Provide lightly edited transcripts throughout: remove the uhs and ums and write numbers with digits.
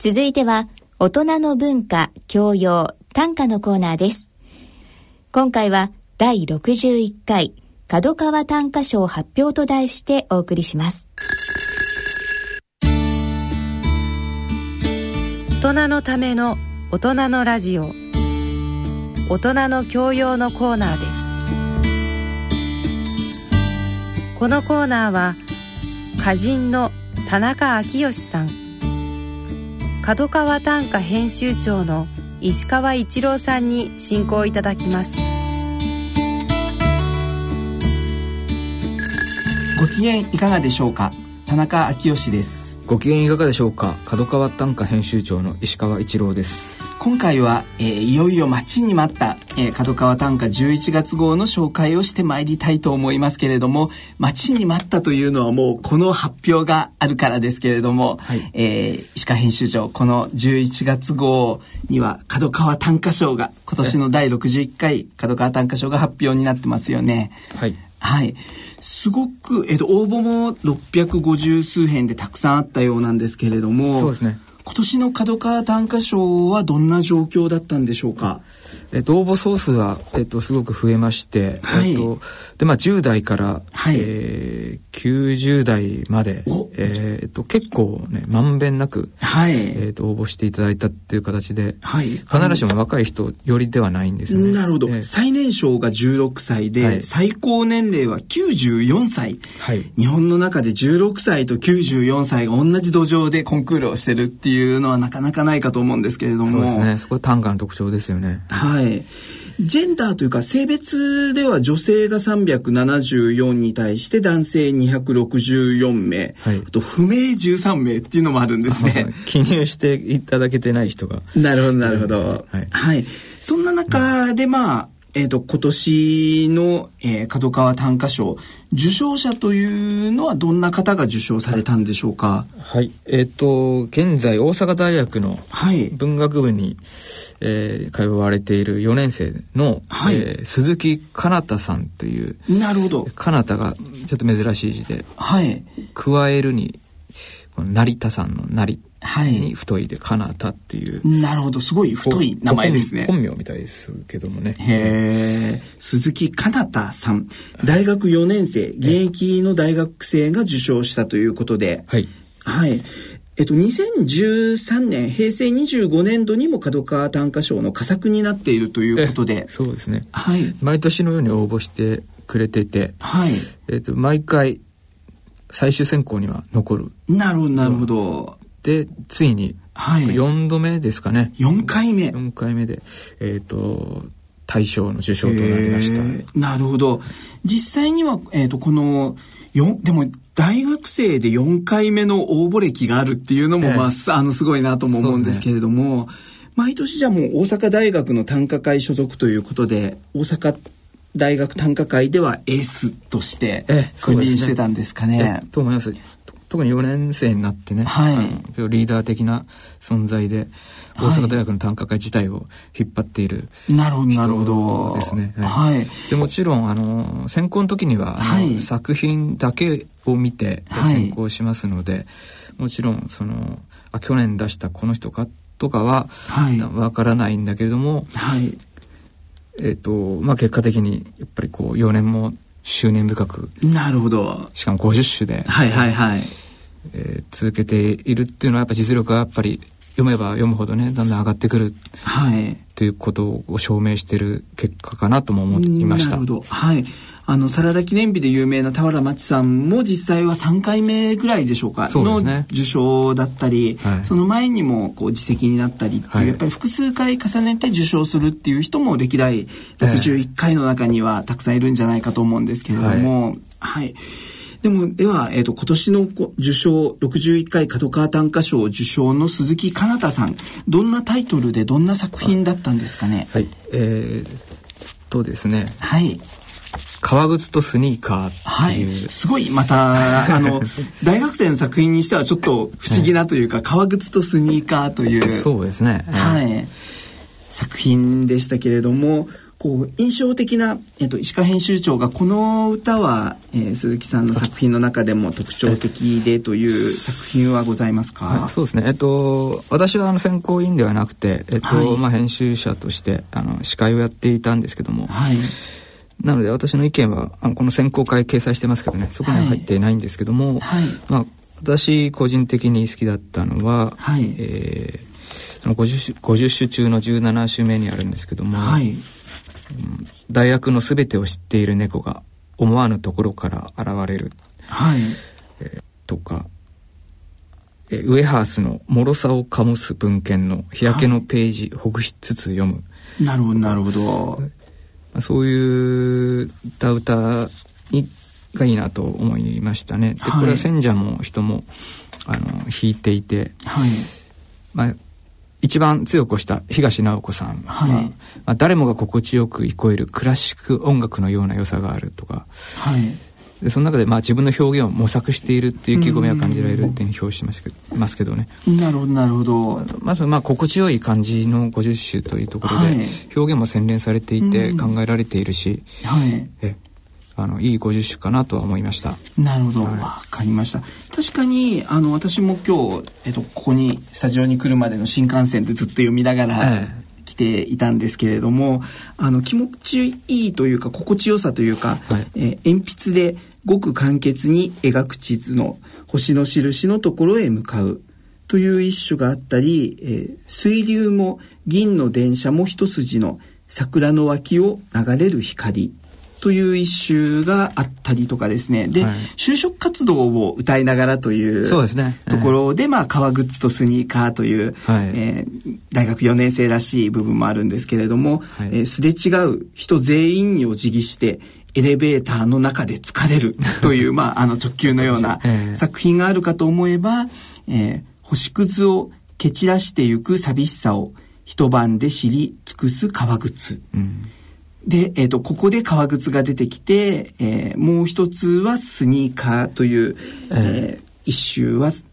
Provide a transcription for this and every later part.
続いては大人の文化教養短歌のコーナーです。今回は第61回角川短歌賞発表と題してお送りします。大人のための大人のラジオ、大人の教養のコーナーです。このコーナーは歌人の田中昭義さん、角川短歌編集長の石川一郎さんに進行いただきます。ご機嫌いかがでしょうか。田中昭義です。ご機嫌いかがでしょうか。角川短歌編集長の石川一郎です。今回は、いよいよ待ちに待った、角川短歌11月号の紹介をしてまいりたいと思いますけれども、待ちに待ったというのはもうこの発表があるからですけれども、はい、石川編集長、この11月号には角川短歌賞が、今年の第61回角川短歌賞が発表になってますよね。はいはい、すごく、応募も650数編でたくさんあったようなんですけれども、そうですね、今年の角川短歌賞はどんな状況だったんでしょうか。応募総数は、すごく増えまして、はい、で10代から、はい、90代まで、結構ね、まんべんなく、はい、応募していただいたっていう形で、はい、必ずしも若い人よりではないんですよね。なるほど、最年少が16歳で、はい、最高年齢は94歳、はい、日本の中で16歳と94歳が同じ土壌でコンクールをしてるっていうのはなかなかないかと思うんですけれども。そうですね、そこは短歌の特徴ですよね。はい、ジェンダーというか性別では女性が374に対して男性264名、はい、あと不明13名っていうのもあるんですね。記入していただけてない人が。なるほどなるほど、はいはい、そんな中で、今年の、角川短歌賞受賞者というのはどんな方が受賞されたんでしょうか。はい、現在大阪大学の文学部に、通われている4年生の、はい、鈴木かなたさんという。なるほど。かなたがちょっと珍しい字で、はい、加えるにこの成田さんの成、はい、に太いでかなたっていう。なるほど、すごい太い名前ですね。本名みたいですけどもね。へー、鈴木かなたさん、大学4年生、現役の大学生が受賞したということで、はい、はい、2013年平成25年度にも角川短歌賞の佳作になっているということで。そうですね、はい、毎年のように応募してくれていて、はい、毎回最終選考には残る。なるほどなるほど。でついに4度目ですかね、はい、4回目で、大賞の受賞となりました。なるほど。実際には、この4でも大学生で4回目の応募歴があるっていうのも、すごいなとも思うんですけれども、ね、毎年じゃもう大阪大学の短歌会所属ということで、大阪大学短歌会ではエースとして君臨してたんですかね。と思います。特に4年生になってね、はい、リーダー的な存在で大阪大学の短歌会自体を引っ張っている人ですね。なるほどですね、はいはい、でもちろん選考の時にははい、作品だけを見て選考しますので、はい、もちろん去年出したこの人かとかはわからないんだけれども、はい、結果的にやっぱりこう4年も執念深く、なるほど、しかも50首で、はいはいはい、続けているっていうのはやっぱ実力がやっぱり読めば読むほどね、だんだん上がってくる、はい、っていうことを証明している結果かなとも思いました。なるほど、はい、真田記念日で有名な俵万智さんも実際は3回目ぐらいでしょうか、そうですね、の受賞だったり、はい、その前にもこう自責になったりっていう、はい、やっぱり複数回重ねて受賞するっていう人も歴代61回の中にはたくさんいるんじゃないかと思うんですけれども、はい、はい、では、今年の受賞61回角川短歌賞受賞の鈴木かなたさん、どんなタイトルでどんな作品だったんですかね。はい、ですね、はい、革靴とスニーカーっていう、はい、すごいまた大学生の作品にしてはちょっと不思議なというか、革靴とスニーカーという、そうですね、はい、作品でしたけれども、こう印象的な、石川編集長がこの歌は、鈴木さんの作品の中でも特徴的でという作品はございますか？はい、そうですね、私は選考委員ではなくて、はい、まあ、編集者として司会をやっていたんですけども、はい、なので私の意見はこの選考会掲載してますけどね、そこには入っていないんですけども、はいはい、まあ、私個人的に好きだったのは、はい、その 50首中の17首目にあるんですけども、はい、大悪のすべてを知っている猫が思わぬところから現れる、はい、とか、ウエハースの脆さを醸す文献の日焼けのページ、ほぐしつつ読む、なるほどなるほど、そういう歌がいいなと思いましたね。でこれは選者も人も弾いていて、はい、まあ、一番強く推した東直子さんは、はい、まあ、誰もが心地よく聞こえるクラシック音楽のような良さがあるとか、はい、でその中でまあ自分の表現を模索しているっていう意気込みが感じられるっていう表紙してますけどね。なるほどなるほど。まずまあ心地よい感じの50首というところで、はい、表現も洗練されていて考えられているし、はい、いい50首かなとは思いました。なるほど、はい、わかりました。確かに私も今日、ここにスタジオに来るまでの新幹線でずっと読みながら来ていたんですけれども、気持ちいいというか心地よさというか、はい、鉛筆でごく簡潔に描く地図の星の印のところへ向かうという一首があったり、水流も銀の電車も一筋の桜の脇を流れる光という一首があったりとかですね。で、はい、就職活動を歌いながらというところで、まあ、革靴とスニーカーという、はい、大学4年生らしい部分もあるんですけれども、はい、すれ違う人全員にお辞儀してエレベーターの中で疲れるという、まあ、直球のような作品があるかと思えば、星屑を蹴散らしてゆく寂しさを一晩で知り尽くす革靴、うん、で、ここで革靴が出てきて、もう一つはスニーカーという、一首は、ス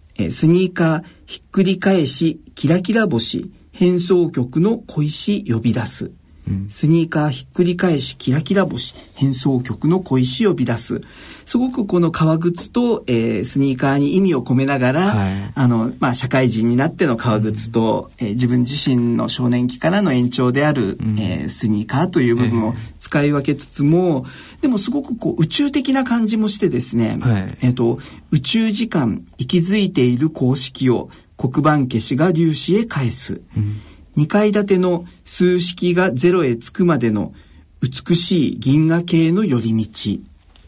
ニーカーひっくり返しキラキラ星変奏曲の小石呼び出す、うん、スニーカーひっくり返しキラキラ星変奏曲の小石呼び出す、すごくこの革靴と、スニーカーに意味を込めながら、はい、まあ、社会人になっての革靴と、うん、自分自身の少年期からの延長である、うん、スニーカーという部分を使い分けつつも、でもすごくこう宇宙的な感じもしてですね、はい、宇宙時間息づいている公式を黒板消しが粒子へ返す、うん、2階建ての数式がゼロへつくまでの美しい銀河系の寄り道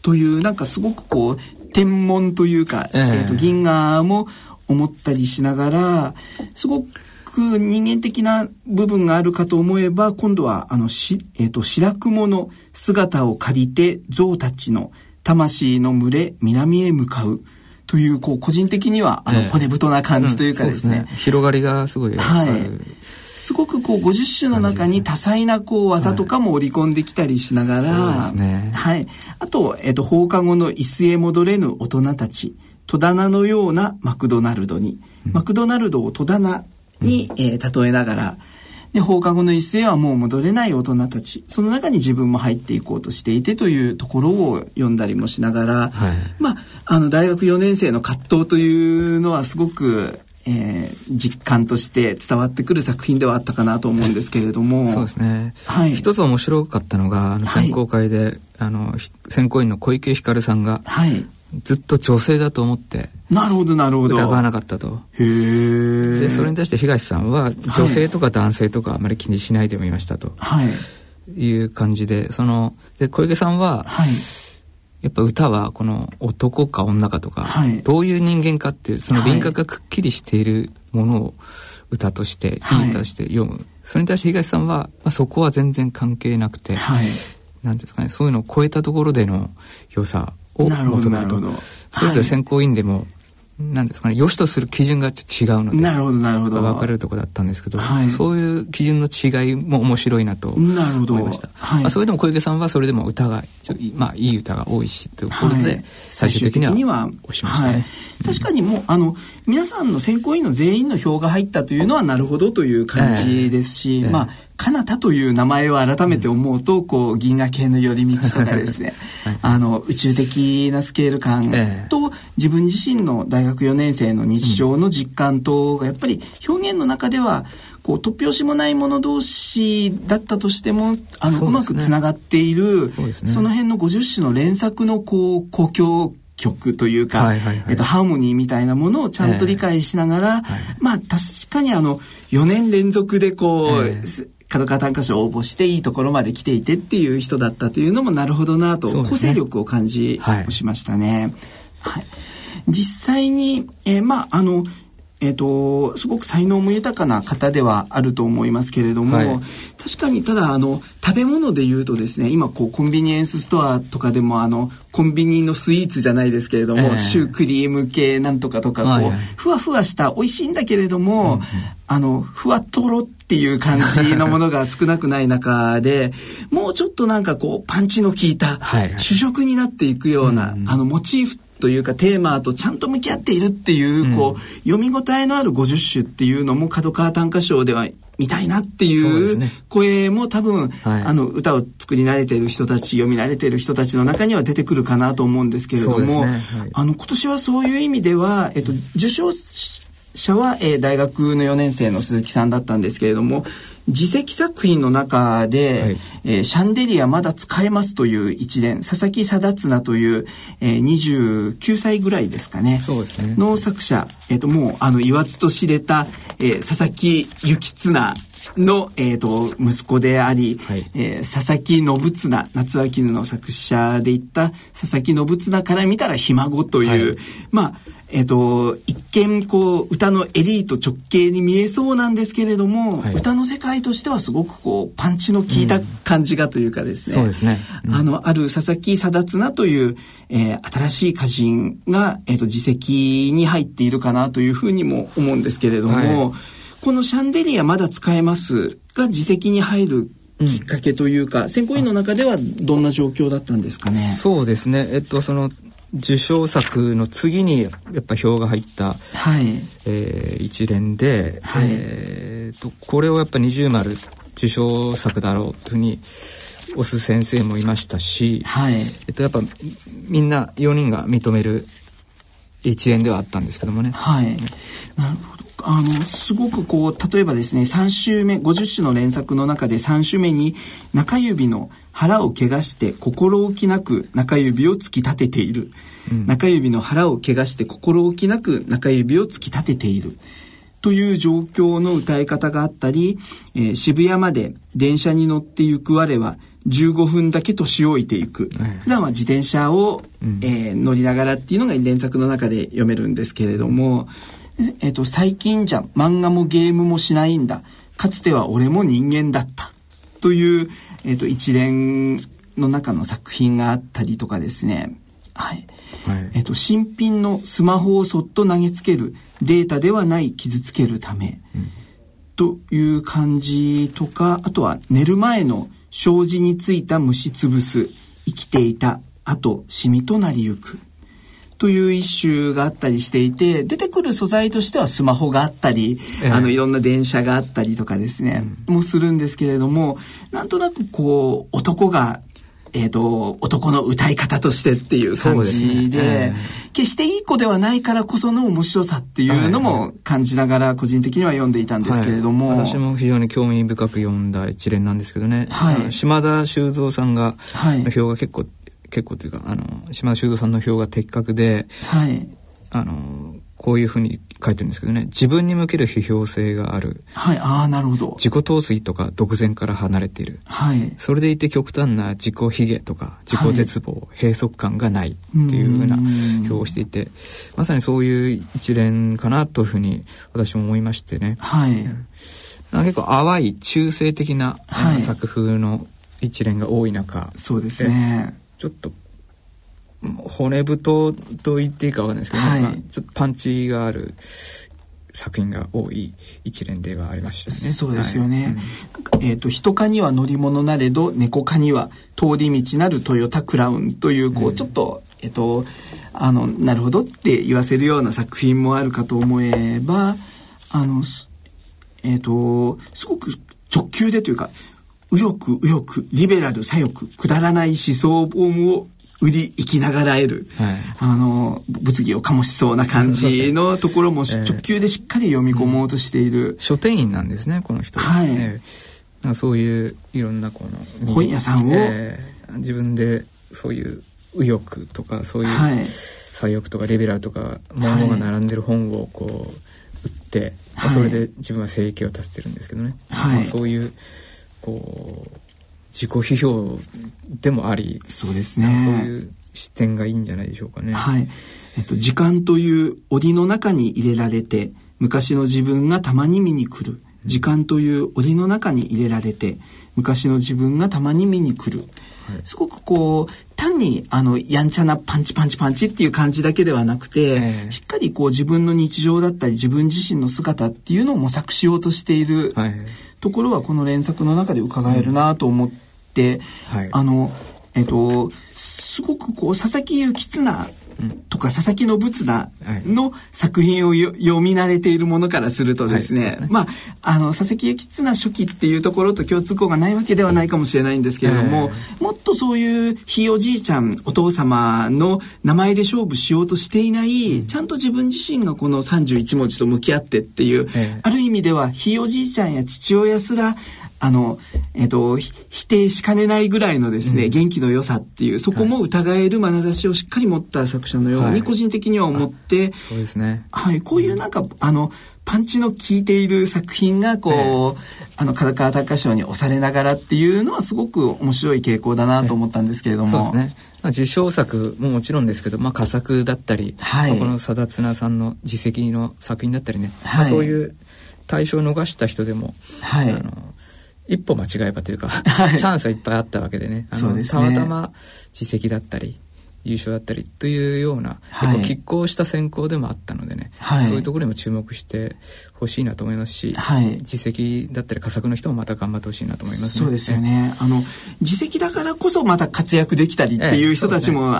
という、なんかすごくこう天文というか、銀河も思ったりしながら、すごく人間的な部分があるかと思えば、今度は白雲の姿を借りて象たちの魂の群れ南へ向かうという、こう個人的には骨太な感じというかですね、うん、そうですね、広がりがすごい、はい、すごくこう50首の中に多彩なこう技とかも織り込んできたりしながら、はい、そうですね、はい、あと、放課後の椅子へ戻れぬ大人たち、戸棚のようなマクドナルドに、うん、マクドナルドを戸棚に、例えながら、で放課後の椅子へはもう戻れない大人たち、その中に自分も入っていこうとしていてというところを読んだりもしながら、はい、まあ、大学4年生の葛藤というのはすごく、実感として伝わってくる作品ではあったかなと思うんですけれども、そうですね、はい、一つ面白かったのが選考会で、はい、選考委員の小池光さんが、はい、ずっと女性だと思って、なるほどなるほど、疑わなかったと。へえ。でそれに対して東さんは女性とか男性とかあまり気にしないでもいましたと、はい、いう感じで、で小池さんは、はい、やっぱ歌はこの男か女かとか、はい、どういう人間かっていうその輪郭がくっきりしているものを歌として、はい、いい歌として読む。それに対して東さんは、まあ、そこは全然関係なくて、はい、なんですかね、そういうのを超えたところでの良さを求めると。それぞれ選考委員でも、はい、なんですかね、良しとする基準がちょっと違うので、なるほどなるほど、分かれるところだったんですけど、はい、そういう基準の違いも面白いなと思いました。はい、まあ、それでも小池さんはそれでも歌が、まあ、いい歌が多いしということで、はい、最終的には押しましたね。はい、確かにもう皆さんの選考委員の全員の票が入ったというのはなるほどという感じですし、まあかなたという名前を改めて思うと、こう銀河系の寄り道とかですね、はい、宇宙的なスケール感と自分自身の大学4年生の日常の実感とがやっぱり表現の中ではこう突拍子もないもの同士だったとしてもうまくつながっている その辺の50種の連作のこう公共曲というか、はいはいはい、ハーモニーみたいなものをちゃんと理解しながら、はい、まあ確かに4年連続でこう、角川短歌賞を応募していいところまで来ていてっていう人だったというのもなるほどなと、構成力を感じしましたね。はいはい、実際に、すごく才能も豊かな方ではあると思いますけれども、はい、確かにただ食べ物で言うとですね、今こうコンビニエンスストアとかでもコンビニのスイーツじゃないですけれども、シュークリーム系なんとかとかこう、ふわふわした美味しいんだけれども、うんうん、ふわとろっていう感じのものが少なくない中でもうちょっとなんかこうパンチの効いた主食になっていくような、モチーフというかテーマとちゃんと向き合っているっていう、こう読み応えのある50首っていうのも角川短歌賞では見たいなっていう声も多分、歌を作り慣れている人たち、読み慣れている人たちの中には出てくるかなと思うんですけれども、今年はそういう意味では、受賞者は、大学の4年生の鈴木さんだったんですけれども、自責作品の中で、シャンデリアまだ使えますという一連、佐々木貞綱という、29歳ぐらいですかね。そうですね。の作者、もう言わずと知れた、佐々木幸綱の、息子であり、佐々木信綱、夏秋の作者でいった佐々木信綱から見たらひ孫という、一見こう歌のエリート直系に見えそうなんですけれども、歌の世界としてはすごくこうパンチの効いた感じがというかですね、ある佐々木貞綱という、新しい歌人が、自責に入っているかなというふうにも思うんですけれども、このシャンデリアまだ使えますが自責に入るきっかけというか、選考委員の中ではどんな状況だったんですかね。そうですね、その受賞作の次にやっぱ票が入った、一連で、これをやっぱ20丸受賞作だろうというふうに推す先生もいましたし、やっぱみんな4人が認める一連ではあったんですけどもね。なるほど。すごくこう、例えばですね、3週目、50首の連作の中で3週目に、中指の腹を怪我して心置きなく中指を突き立てている。中指の腹を怪我して心置きなく中指を突き立てている。という状況の歌い方があったり、渋谷まで電車に乗って行く我は15分だけ年老いていく。普段は自転車を、乗りながらっていうのが連作の中で読めるんですけれども、最近じゃ漫画もゲームもしないんだ。かつては俺も人間だった。という、一連の中の作品があったりとかですね。新品のスマホをそっと投げつける。データではない傷つけるため。という感じとか、あとは寝る前の障子についた虫つぶす。生きていた。あと、シミとなりゆく。という一首があったりしていて、出てくる素材としてはスマホがあったり、いろんな電車があったりとかですね、もするんですけれども、なんとなくこう男が、男の歌い方としてっていう感じ で、決していい子ではないからこその面白さっていうのも感じながら個人的には読んでいたんですけれども、私も非常に興味深く読んだ一連なんですけどね、島田修造さんがの票が結構というか、島田修造さんの表が的確で、こういうふうに書いてるんですけどね、自分に向ける批評性がある。なるほど。自己陶酔とか独善から離れている。それでいて極端な自己卑下とか自己絶望、閉塞感がないっていうふうな表をしていて、まさにそういう一連かなというふうに私も思いましてね。結構淡い中性的な、作風の一連が多い中、そうですね。ちょっと骨太と言っていいか分かんないですけど、ちょっとパンチがある作品が多い一連ではありましたね。そうですよね。人科には乗り物なれど猫科には通り道なるトヨタクラウンというこう、ちょっとなるほどって言わせるような作品もあるかと思えば、すごく直球でというか、右翼、リベラル、左翼、くだらない思想を売り生きながら得る、はい、物議を醸しそうな感じのところも直球でしっかり読み込もうとしている、書店員なんですねこの人は、はい、なんかそういういろんなこの本屋さんを、自分でそういう右翼とかそういう左翼とかレベラーとかものが並んでる本をこう売って、はい、それで自分は生計を立ててるんですけどね、はい、そういうこう自己批評でもあり、そうですね、そういう視点がいいんじゃないでしょうかね、はい、時間という檻の中に入れられて昔の自分がたまに見に来る、時間という檻の中に入れられて昔の自分がたまに見に来る、はい、すごくこう単にやんちゃなパンチっていう感じだけではなくて、しっかりこう自分の日常だったり自分自身の姿っていうのを模索しようとしている、はい、ところはこの連作の中で伺えるなと思って、はい、すごくこう佐々木幸綱とか佐々木の仏壇の作品を読み慣れているものからするとですね、はい、そうですね、まあ、佐々木幸綱初期っていうところと共通項がないわけではないかもしれないんですけれども、もっとそういうひいおじいちゃんお父様の名前で勝負しようとしていない、ちゃんと自分自身がこの31文字と向き合ってっていう、ある意味ではひいおじいちゃんや父親すら否定しかねないぐらいのですね、元気の良さっていう、そこも疑える眼差しをしっかり持った作者のように個人的には思って、はい、そうですね、はい、こういうなんか、パンチの効いている作品がこう、唐川隆賞に押されながらっていうのはすごく面白い傾向だなと思ったんですけれども、そうですね、まあ、受賞作ももちろんですけど、まあ、佳作だったり、はい、この佐田綱さんの自責の作品だったりね、はい、まあ、そういう対象を逃した人でも、はい、一歩間違えばというか、はい、チャンスはいっぱいあったわけでね、そうですね、たまたま自責だったり優勝だったりというような、はい、結構拮抗した選考でもあったのでね、はい、そういうところにも注目してほしいなと思いますし、はい、自責だったり佳作の人もまた頑張ってほしいなと思いますね。そうですよね、自責だからこそまた活躍できたりっていう人たちも、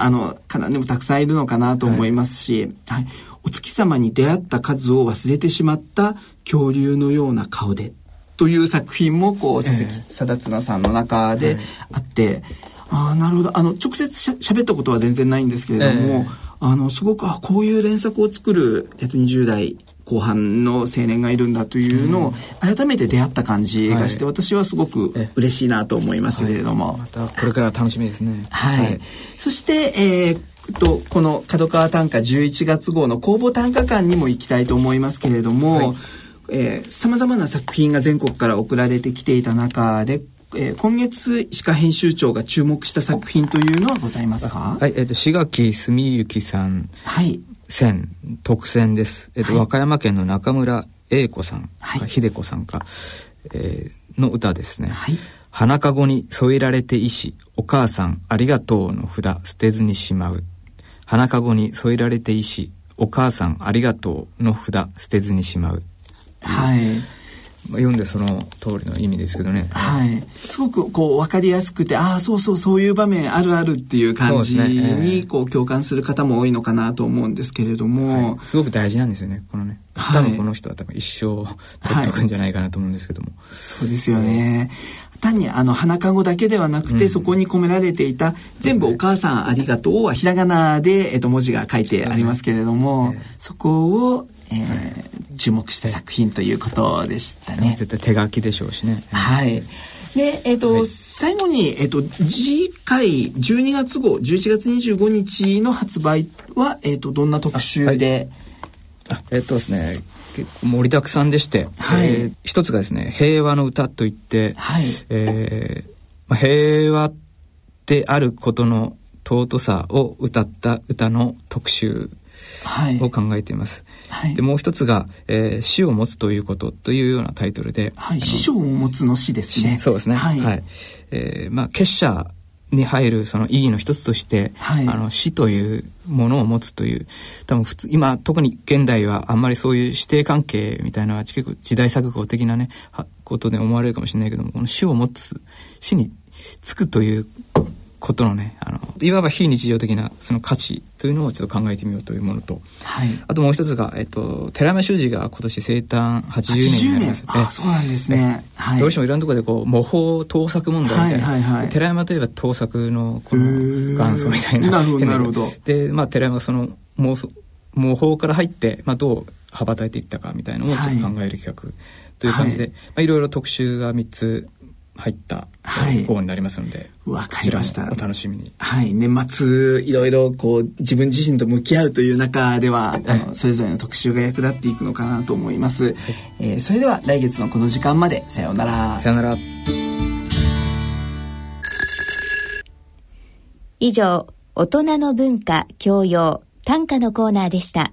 でもたくさんいるのかなと思いますし、はいはい、お月様に出会った数を忘れてしまった恐竜のような顔でという作品もこう佐々木貞綱さんの中であって、ああなるほど、直接喋ったことは全然ないんですけれども、すごくこういう連作を作る20代後半の青年がいるんだというのを改めて出会った感じがして、私はすごく嬉しいなと思いましたけれども、またこれから楽しみですね、はい、はい、そして、この角川短歌11月号の公募短歌館にも行きたいと思いますけれども、はい、様々な作品が全国から送られてきていた中で、今月石川編集長が注目した作品というのはございますか？はい、志垣澄之さん、はい、特選です、はい、和歌山県の中村英子さん、はい、秀子さんか、の歌ですね、はい、花かごに添えられて石、お母さんありがとうの札捨てずにしまう。花かごに添えられて石、お母さんありがとうの札捨てずにしまう。はい、読んでその通りの意味ですけどね、はい、すごくこう分かりやすくて、ああそうそう、そういう場面あるあるっていう感じにこう共感する方も多いのかなと思うんですけれども、はい、すごく大事なんですよねこのね、はい、多分この人は多分一生取っとくんじゃないかなと思うんですけども、はい、そうですよね、単に花かごだけではなくて、そこに込められていた、全部お母さんありがとうはひらがなで、文字が書いてありますけれども、そこを注目した作品ということでしたね。絶対手書きでしょうしね。はい。で、はい、最後に、次回12月号、11月25日の発売は、どんな特集で？はい、ですね、結構盛りだくさんでして、はい、一つがですね、平和の歌といって、はい、平和であることの尊さを歌った歌の特集。はい、を考えています、はい、でもう一つが、死を持つということというようなタイトルで、はい、師匠を持つの死ですね。そうですね、はい、はい、結社に入るその意義の一つとして、はい、死というものを持つという、多分今特に現代はあんまりそういう師弟関係みたいなのは結構時代錯誤的なねことで思われるかもしれないけども、この死を持つ、死につくということのね、いわば非日常的なその価値というのをちょっと考えてみようというものと、はい、あともう一つが、寺山修司が今年生誕80年になりますので、あ、そうなんですね、はい、どうしてもいろんなところでこう模倣盗作問題みたいな、はいはいはい、寺山といえば盗作のこの元祖みたいな、なるほどで、まあ、寺山はその模倣から入って、まあ、どう羽ばたいていったかみたいなのをちょっと考える企画という感じで、はい、まあ、いろいろ特集が3つ入った号になりますので、わかりました。お楽しみに。はい、年末いろいろこう自分自身と向き合うという中では、それぞれの特集が役立っていくのかなと思います。はい、それでは来月のこの時間までさようなら。さようなら。以上、大人の文化教養短歌のコーナーでした。